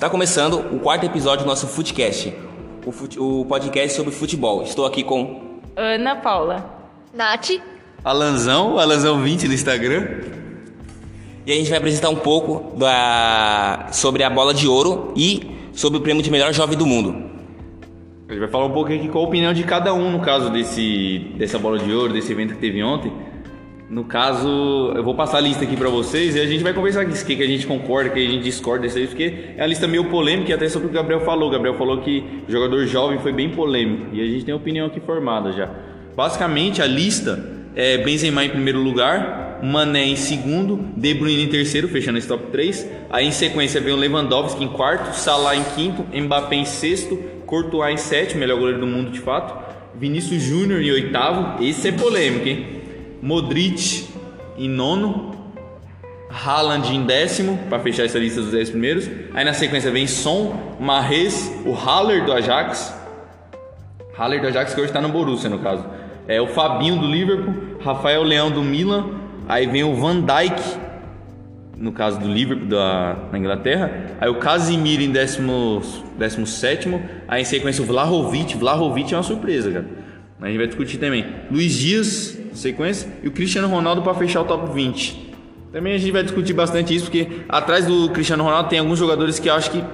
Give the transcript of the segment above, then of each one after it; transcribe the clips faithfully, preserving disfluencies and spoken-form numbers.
Está começando o quarto episódio do nosso Footcast, o, fut... o podcast sobre futebol. Estou aqui com... Ana Paula. Nath. Alanzão, Alanzão vinte no Instagram. E a gente vai apresentar um pouco da... sobre a bola de ouro e sobre o prêmio de melhor jovem do mundo. A gente vai falar um pouquinho aqui qual a opinião de cada um no caso desse, dessa bola de ouro, desse evento que teve ontem. No caso, eu vou passar a lista aqui pra vocês e a gente vai conversar aqui, o que a gente concorda, o que a gente discorda disso aí, porque é uma lista meio polêmica e até sobre o que o Gabriel falou. O Gabriel falou que o jogador jovem foi bem polêmico e a gente tem a opinião aqui formada já. Basicamente, a lista é Benzema em primeiro lugar, Mané em segundo, De Bruyne em terceiro, fechando esse top três. Aí em sequência vem o Lewandowski em quarto, Salah em quinto, Mbappé em sexto, Courtois em sétimo, melhor goleiro do mundo de fato, Vinícius Júnior em oitavo, esse é polêmico, hein? Modric em nono, Haaland em décimo, para fechar essa lista dos dez primeiros. Aí na sequência vem Son, Mahrez, o Haller do Ajax, Haller do Ajax que hoje está no Borussia no caso, é o Fabinho do Liverpool, Rafael Leão do Milan. Aí vem o Van Dijk, no caso do Liverpool da, da Inglaterra. Aí o Casemiro em décimo, décimo sétimo. Aí em sequência o Vlahovic, Vlahovic é uma surpresa, cara. A gente vai discutir também Luis Díaz, sequência, e o Cristiano Ronaldo para fechar o top vinte. Também a gente vai discutir bastante isso, porque atrás do Cristiano Ronaldo tem alguns jogadores que eu acho que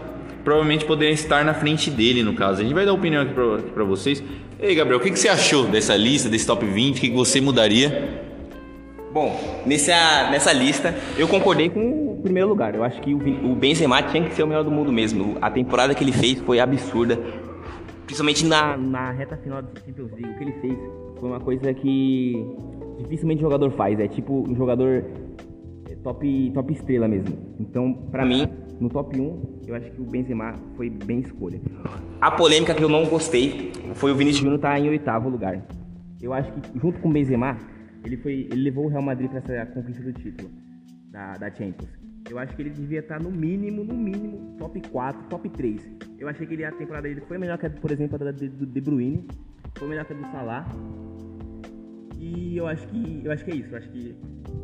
provavelmente poderiam estar na frente dele, no caso. A gente vai dar opinião aqui para vocês. Ei, Gabriel, o que, que você achou dessa lista, desse top vinte? O que, que você mudaria? Bom, nessa, nessa lista eu concordei com o primeiro lugar. Eu acho que o Benzema tinha que ser o melhor do mundo mesmo. A temporada que ele fez foi absurda. Principalmente na, na reta final do Champions League, o que ele fez foi uma coisa que dificilmente o jogador faz, é tipo um jogador top, top estrela mesmo. Então, pra mim, no top um, eu acho que o Benzema foi bem escolha. A polêmica que eu não gostei foi o Vinícius Júnior estar em oitavo lugar. Eu acho que, junto com o Benzema, ele, foi, ele levou o Real Madrid pra essa conquista do título, da, da Champions. Eu acho que ele devia estar no mínimo, no mínimo, top quatro, top três. Eu achei que ele, a temporada dele foi melhor que, a, por exemplo, a do De Bruyne, foi melhor que a do Salah. E eu acho que, eu acho que é isso. Eu acho que,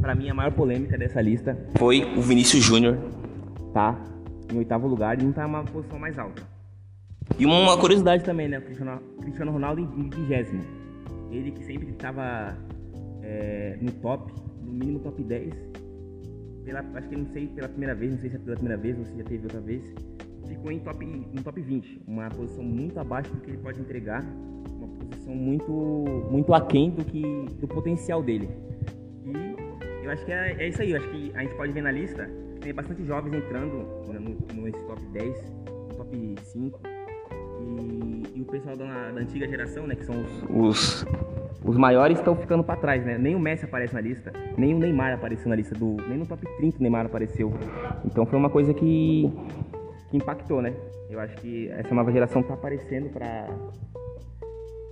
pra mim, a maior polêmica dessa lista foi o Vinícius Júnior tá em oitavo lugar e não tá em uma posição mais alta. E uma, uma curiosidade também, né? O Cristiano, Cristiano Ronaldo em vigésimo. Ele que sempre estava é, no top, no mínimo top dez. Pela, acho que não sei pela primeira vez, não sei se é pela primeira vez ou se já teve outra vez, ficou em top, no top vinte, uma posição muito abaixo do que ele pode entregar, uma posição muito, muito aquém do, que, do potencial dele. E eu acho que é, é isso aí, eu acho que a gente pode ver na lista que tem bastante jovens entrando no, nesse top dez, no top cinco, e, e o pessoal da, da antiga geração, né, que são os... os... Os maiores estão ficando para trás, né? Nem o Messi aparece na lista, nem o Neymar apareceu na lista do... Nem no top trinta o Neymar apareceu. Então foi uma coisa que, que impactou, né? Eu acho que essa nova geração está aparecendo para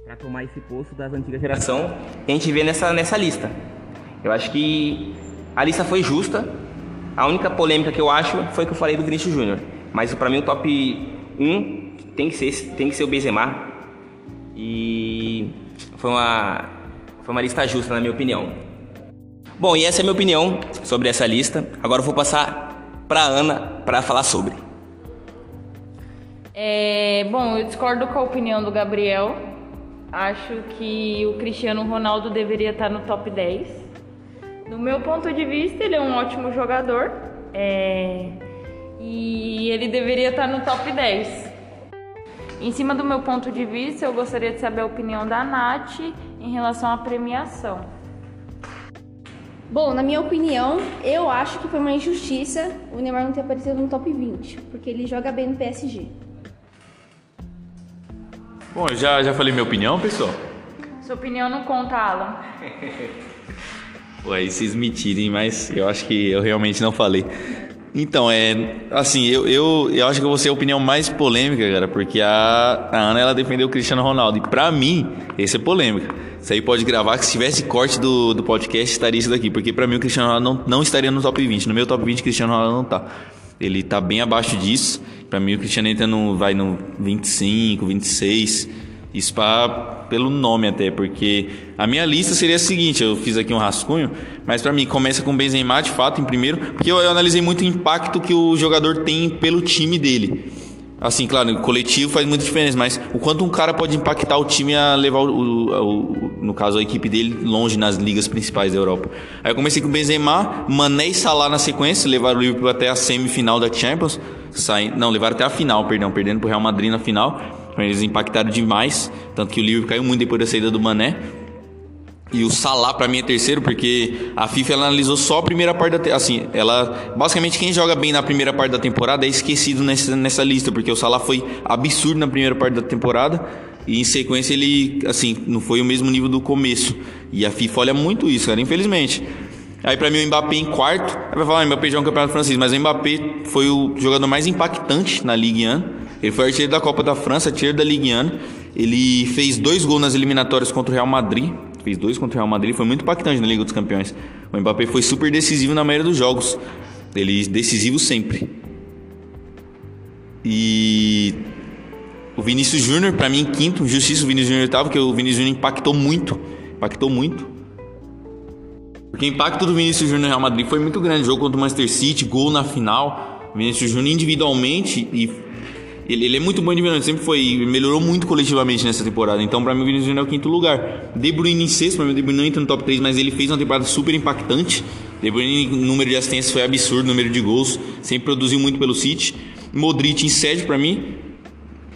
para tomar esse posto das antigas gerações que a gente vê nessa, nessa lista. Eu acho que a lista foi justa. A única polêmica que eu acho foi que eu falei do Vinícius Júnior. Mas para mim o top um tem que ser, tem que ser o Benzema. E... Foi uma, foi uma lista justa, na minha opinião. Bom, e essa é a minha opinião sobre essa lista. Agora eu vou passar para a Ana para falar sobre. É, bom, eu discordo com a opinião do Gabriel. Acho que o Cristiano Ronaldo deveria estar no top dez. Do meu ponto de vista, ele é um ótimo jogador. É, e ele deveria estar no top dez. Em cima do meu ponto de vista, eu gostaria de saber a opinião da Nath em relação à premiação. Bom, na minha opinião, eu acho que foi uma injustiça o Neymar não ter aparecido no top vinte, porque ele joga bem no P S G. Bom, já, já falei minha opinião, pessoal? Sua opinião não conta, Alan. Pô, aí vocês me tirem, mas eu acho que eu realmente não falei. Então, é, assim, eu, eu, eu acho que eu vou ser a opinião mais polêmica, cara, porque a, a Ana, ela defendeu o Cristiano Ronaldo, e pra mim, esse é polêmica. Isso aí pode gravar, que se tivesse corte do, do podcast, estaria isso daqui, porque pra mim o Cristiano Ronaldo não, não estaria no top vinte, no meu top vinte o Cristiano Ronaldo não tá. Ele tá bem abaixo disso, pra mim o Cristiano entra no, vai no vinte e cinco, vinte e seis, Isso pra, pelo nome até, porque a minha lista seria a seguinte, eu fiz aqui um rascunho, mas para mim começa com o Benzema de fato em primeiro, porque eu, eu analisei muito o impacto que o jogador tem pelo time dele. Assim, claro, o coletivo faz muita diferença, mas o quanto um cara pode impactar o time a levar, o, o, o, no caso, a equipe dele longe nas ligas principais da Europa. Aí eu comecei com o Benzema, Mané e Salah na sequência, levaram o Liverpool até a semifinal da Champions, saindo, não, levaram até a final, perdão, perdendo pro Real Madrid na final, eles impactaram demais, tanto que o Liverpool caiu muito depois da saída do Mané. E o Salah pra mim é terceiro, porque a FIFA ela analisou só a primeira parte da te- assim, ela basicamente quem joga bem na primeira parte da temporada é esquecido nessa, nessa lista, porque o Salah foi absurdo na primeira parte da temporada e em sequência ele assim não foi o mesmo nível do começo. E a FIFA olha muito isso, cara, infelizmente. Aí pra mim o Mbappé em quarto, aí vai falar, ah, o Mbappé joga no Campeonato Francês, mas o Mbappé foi o jogador mais impactante na Ligue um. Ele foi artilheiro da Copa da França, artilheiro da Ligue um. Ele fez dois gols nas eliminatórias contra o Real Madrid. Fez dois contra o Real Madrid, foi muito impactante na Liga dos Campeões. O Mbappé foi super decisivo na maioria dos jogos. Ele decisivo sempre. E o Vinícius Júnior, pra mim, quinto. Justiça, o Vinícius Júnior oitavo, porque o Vinícius Júnior impactou muito. Impactou muito. Porque o impacto do Vinícius Júnior no Real Madrid foi muito grande. Jogo contra o Manchester City, gol na final. O Vinícius Júnior individualmente e... Ele, ele é muito bom individualmente, sempre foi, melhorou muito coletivamente nessa temporada. Então, pra mim, o Vinícius Júnior é o quinto lugar. De Bruyne em sexto, pra mim, o De Bruyne não entra no top três, mas ele fez uma temporada super impactante. De Bruyne, o número de assistências foi absurdo, o número de gols, sempre produziu muito pelo City. Modric em sétimo, pra mim,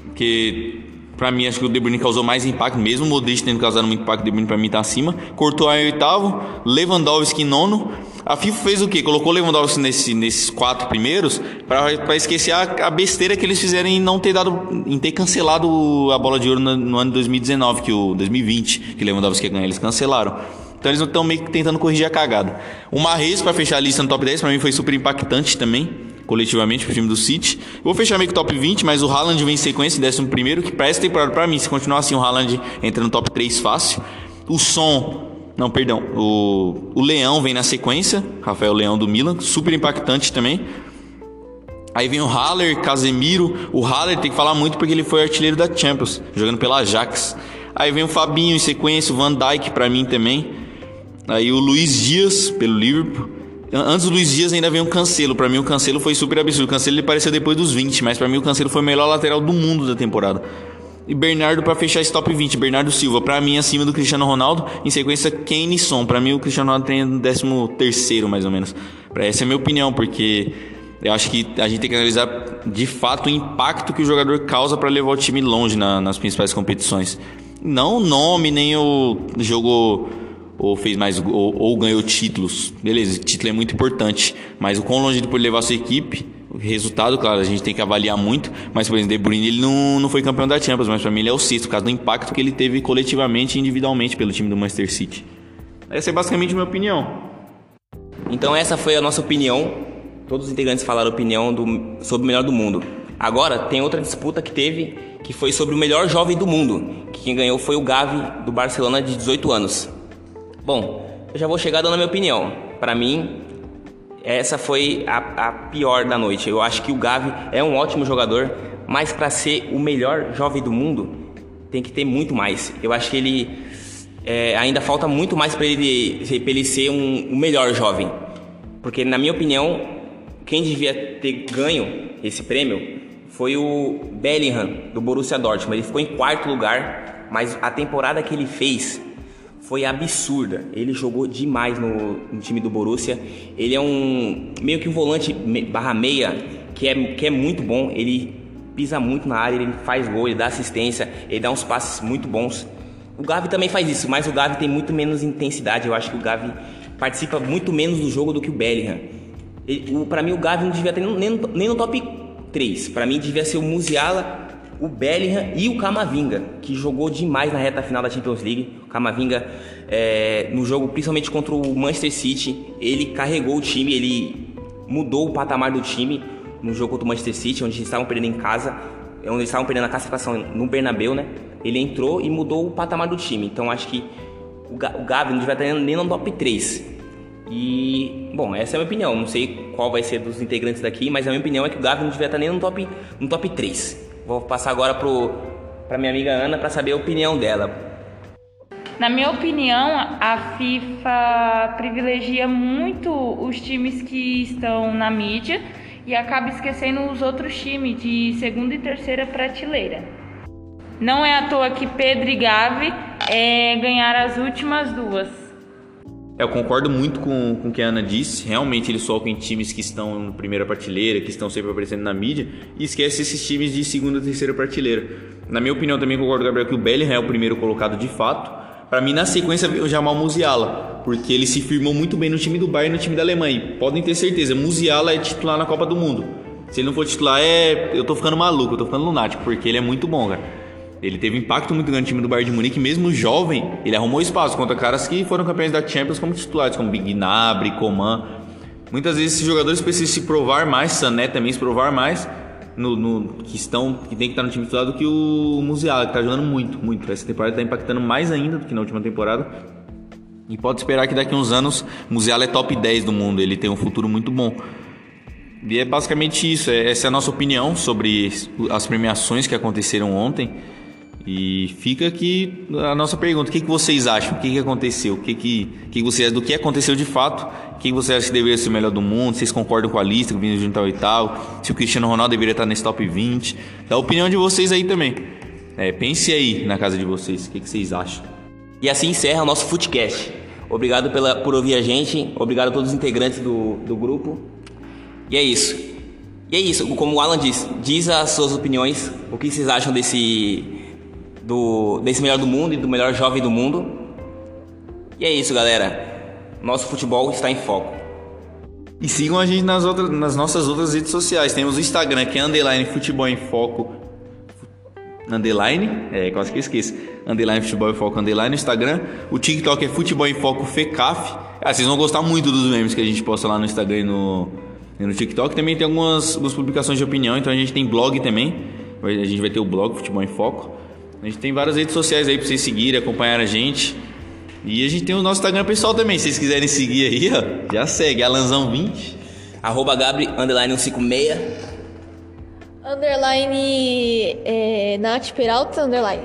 porque pra mim, acho que o De Bruyne causou mais impacto, mesmo o Modric tendo causado muito impacto, o De Bruyne pra mim tá acima. Courtois em oitavo, Lewandowski em nono. A FIFA fez o quê? Colocou o Lewandowski nesse, nesses quatro primeiros para esquecer a, a besteira que eles fizeram em não ter dado, em ter cancelado a bola de ouro no, no ano dois mil e dezenove, que o dois mil e vinte, que o Lewandowski ia ganhar, eles cancelaram. Então eles estão meio que tentando corrigir a cagada. O Mahrez, para fechar a lista no top dez, para mim foi super impactante também, coletivamente, pro time do City. Eu vou fechar meio que o top vinte, mas o Haaland vem em sequência, décimo primeiro, que para essa temporada, para mim, se continuar assim, o Haaland entra no top três fácil. O Son... Não, perdão, o, o Leão vem na sequência, Rafael Leão do Milan, super impactante também. Aí vem o Haller, Casemiro, o Haller tem que falar muito porque ele foi artilheiro da Champions, jogando pela Ajax. Aí vem o Fabinho em sequência, o Van Dijk pra mim também. Aí o Luis Díaz, pelo Liverpool. Antes do Luis Díaz ainda veio um Cancelo, pra mim o Cancelo foi super absurdo, o Cancelo ele apareceu depois dos vinte, mas pra mim o Cancelo foi o melhor lateral do mundo da temporada. E Bernardo pra fechar esse top vinte, Bernardo Silva, pra mim acima do Cristiano Ronaldo, em sequência Kane e Son, pra mim o Cristiano Ronaldo tem no décimo terceiro mais ou menos, essa é a minha opinião, porque eu acho que a gente tem que analisar de fato o impacto que o jogador causa pra levar o time longe na, nas principais competições, não o nome, nem o jogou ou fez mais, ou, ou ganhou títulos, beleza, título é muito importante, mas o quão longe ele pode levar a sua equipe. Resultado, claro, a gente tem que avaliar muito, mas por exemplo, De Bruyne ele não, não foi campeão da Champions, mas pra mim ele é o sexto, por causa do impacto que ele teve coletivamente e individualmente pelo time do Manchester City. Essa é basicamente a minha opinião. Então essa foi a nossa opinião, todos os integrantes falaram opinião do, sobre o melhor do mundo. Agora tem outra disputa que teve, que foi sobre o melhor jovem do mundo, que quem ganhou foi o Gavi do Barcelona de dezoito anos. Bom, eu já vou chegar dando a minha opinião, pra mim... Essa foi a, a pior da noite. Eu acho que o Gavi é um ótimo jogador, mas para ser o melhor jovem do mundo, tem que ter muito mais. Eu acho que ele é, ainda falta muito mais para ele, pra ele ser um, o melhor jovem. Porque, na minha opinião, quem devia ter ganho esse prêmio foi o Bellingham, do Borussia Dortmund. Ele ficou em quarto lugar, mas a temporada que ele fez... foi absurda, ele jogou demais no, no time do Borussia, ele é um meio que um volante me, barra meia, que é, que é muito bom, ele pisa muito na área, ele faz gol, ele dá assistência, ele dá uns passes muito bons. O Gavi também faz isso, mas o Gavi tem muito menos intensidade, eu acho que o Gavi participa muito menos do jogo do que o Bellingham. Ele, o, pra mim o Gavi não devia ter nem, nem, nem no top três, pra mim devia ser o Musiala, o Bellingham e o Camavinga, que jogou demais na reta final da Champions League. O Camavinga, é, no jogo principalmente contra o Manchester City, ele carregou o time, ele mudou o patamar do time no jogo contra o Manchester City, onde eles estavam perdendo em casa, onde eles estavam perdendo a classificação no Bernabéu, né? Ele entrou e mudou o patamar do time. Então acho que o Gavi não devia estar nem no top três. E, bom, essa é a minha opinião. Não sei qual vai ser dos integrantes daqui, mas a minha opinião é que o Gavi não devia estar nem no top, no top três. Vou passar agora pro para minha amiga Ana para saber a opinião dela. Na minha opinião, a FIFA privilegia muito os times que estão na mídia e acaba esquecendo os outros times de segunda e terceira prateleira. Não é à toa que Pedro e Gavi é, ganharam as últimas duas. Eu concordo muito com, com o que a Ana disse. Realmente eles focam em times que estão na primeira prateleira, que estão sempre aparecendo na mídia, e esquece esses times de segunda e terceira prateleira. Na minha opinião, também concordo, Gabriel, que o Bellingham é o primeiro colocado de fato. Para mim, na sequência, veio já mal Musiala, porque ele se firmou muito bem no time do Bayern e no time da Alemanha. Podem ter certeza, Musiala é titular na Copa do Mundo. Se ele não for titular, é... eu tô ficando maluco, eu tô ficando lunático, porque ele é muito bom, cara. Ele teve impacto muito grande no time do Bayern de Munique, mesmo jovem, ele arrumou espaço contra caras que foram campeões da Champions como titulares, como Gnabry, Coman. Muitas vezes esses jogadores precisam se provar mais, Sané também se provar mais, no, no, que, estão, que tem que estar no time titular do que o Musiala, que está jogando muito, muito. Essa temporada está impactando mais ainda do que na última temporada. E pode esperar que daqui a uns anos o Musiala é top dez do mundo, ele tem um futuro muito bom. E é basicamente isso, essa é a nossa opinião sobre as premiações que aconteceram ontem. E fica aqui a nossa pergunta: o que, que vocês acham? O que, que aconteceu? O que, que, que vocês acham do que aconteceu de fato? Quem vocês acham que deveria ser o melhor do mundo? Vocês concordam com a lista? Que o Vinícius Júnior está oitavo? Se o Cristiano Ronaldo deveria estar nesse top vinte? Dá a opinião de vocês aí também. É, pense aí na casa de vocês: o que, que vocês acham? E assim encerra o nosso Footcast. Obrigado pela, por ouvir a gente. Obrigado a todos os integrantes do, do grupo. E é isso. E é isso. Como o Alan disse, diz as suas opiniões: o que vocês acham desse. Do, desse melhor do mundo e do melhor jovem do mundo. E é isso, galera. Nosso futebol está em foco. E sigam a gente nas, outras, nas nossas outras redes sociais. Temos o Instagram, que é underline futebol em foco. Underline? É, quase que eu esqueço. Underline futebol em foco, underline no Instagram. O TikTok é futebol em foco F E C A F. Ah, vocês vão gostar muito dos memes que a gente posta lá no Instagram e no, e no TikTok. Também tem algumas, algumas publicações de opinião. Então a gente tem blog também. A gente vai ter o blog Futebol em Foco. A gente tem várias redes sociais aí pra vocês seguirem, acompanhar a gente. E a gente tem o nosso Instagram pessoal também. Se vocês quiserem seguir aí, ó, já segue. Alanzão vinte. Arroba Gabri, underline cento e cinquenta e seis. Underline é, Nath Peralta, underline.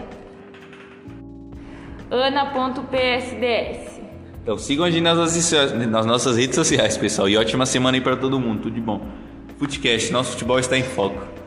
Ana.psds. Então sigam a gente nas, nas nossas redes sociais, pessoal. E ótima semana aí pra todo mundo. Tudo de bom. Footcast, nosso futebol está em foco.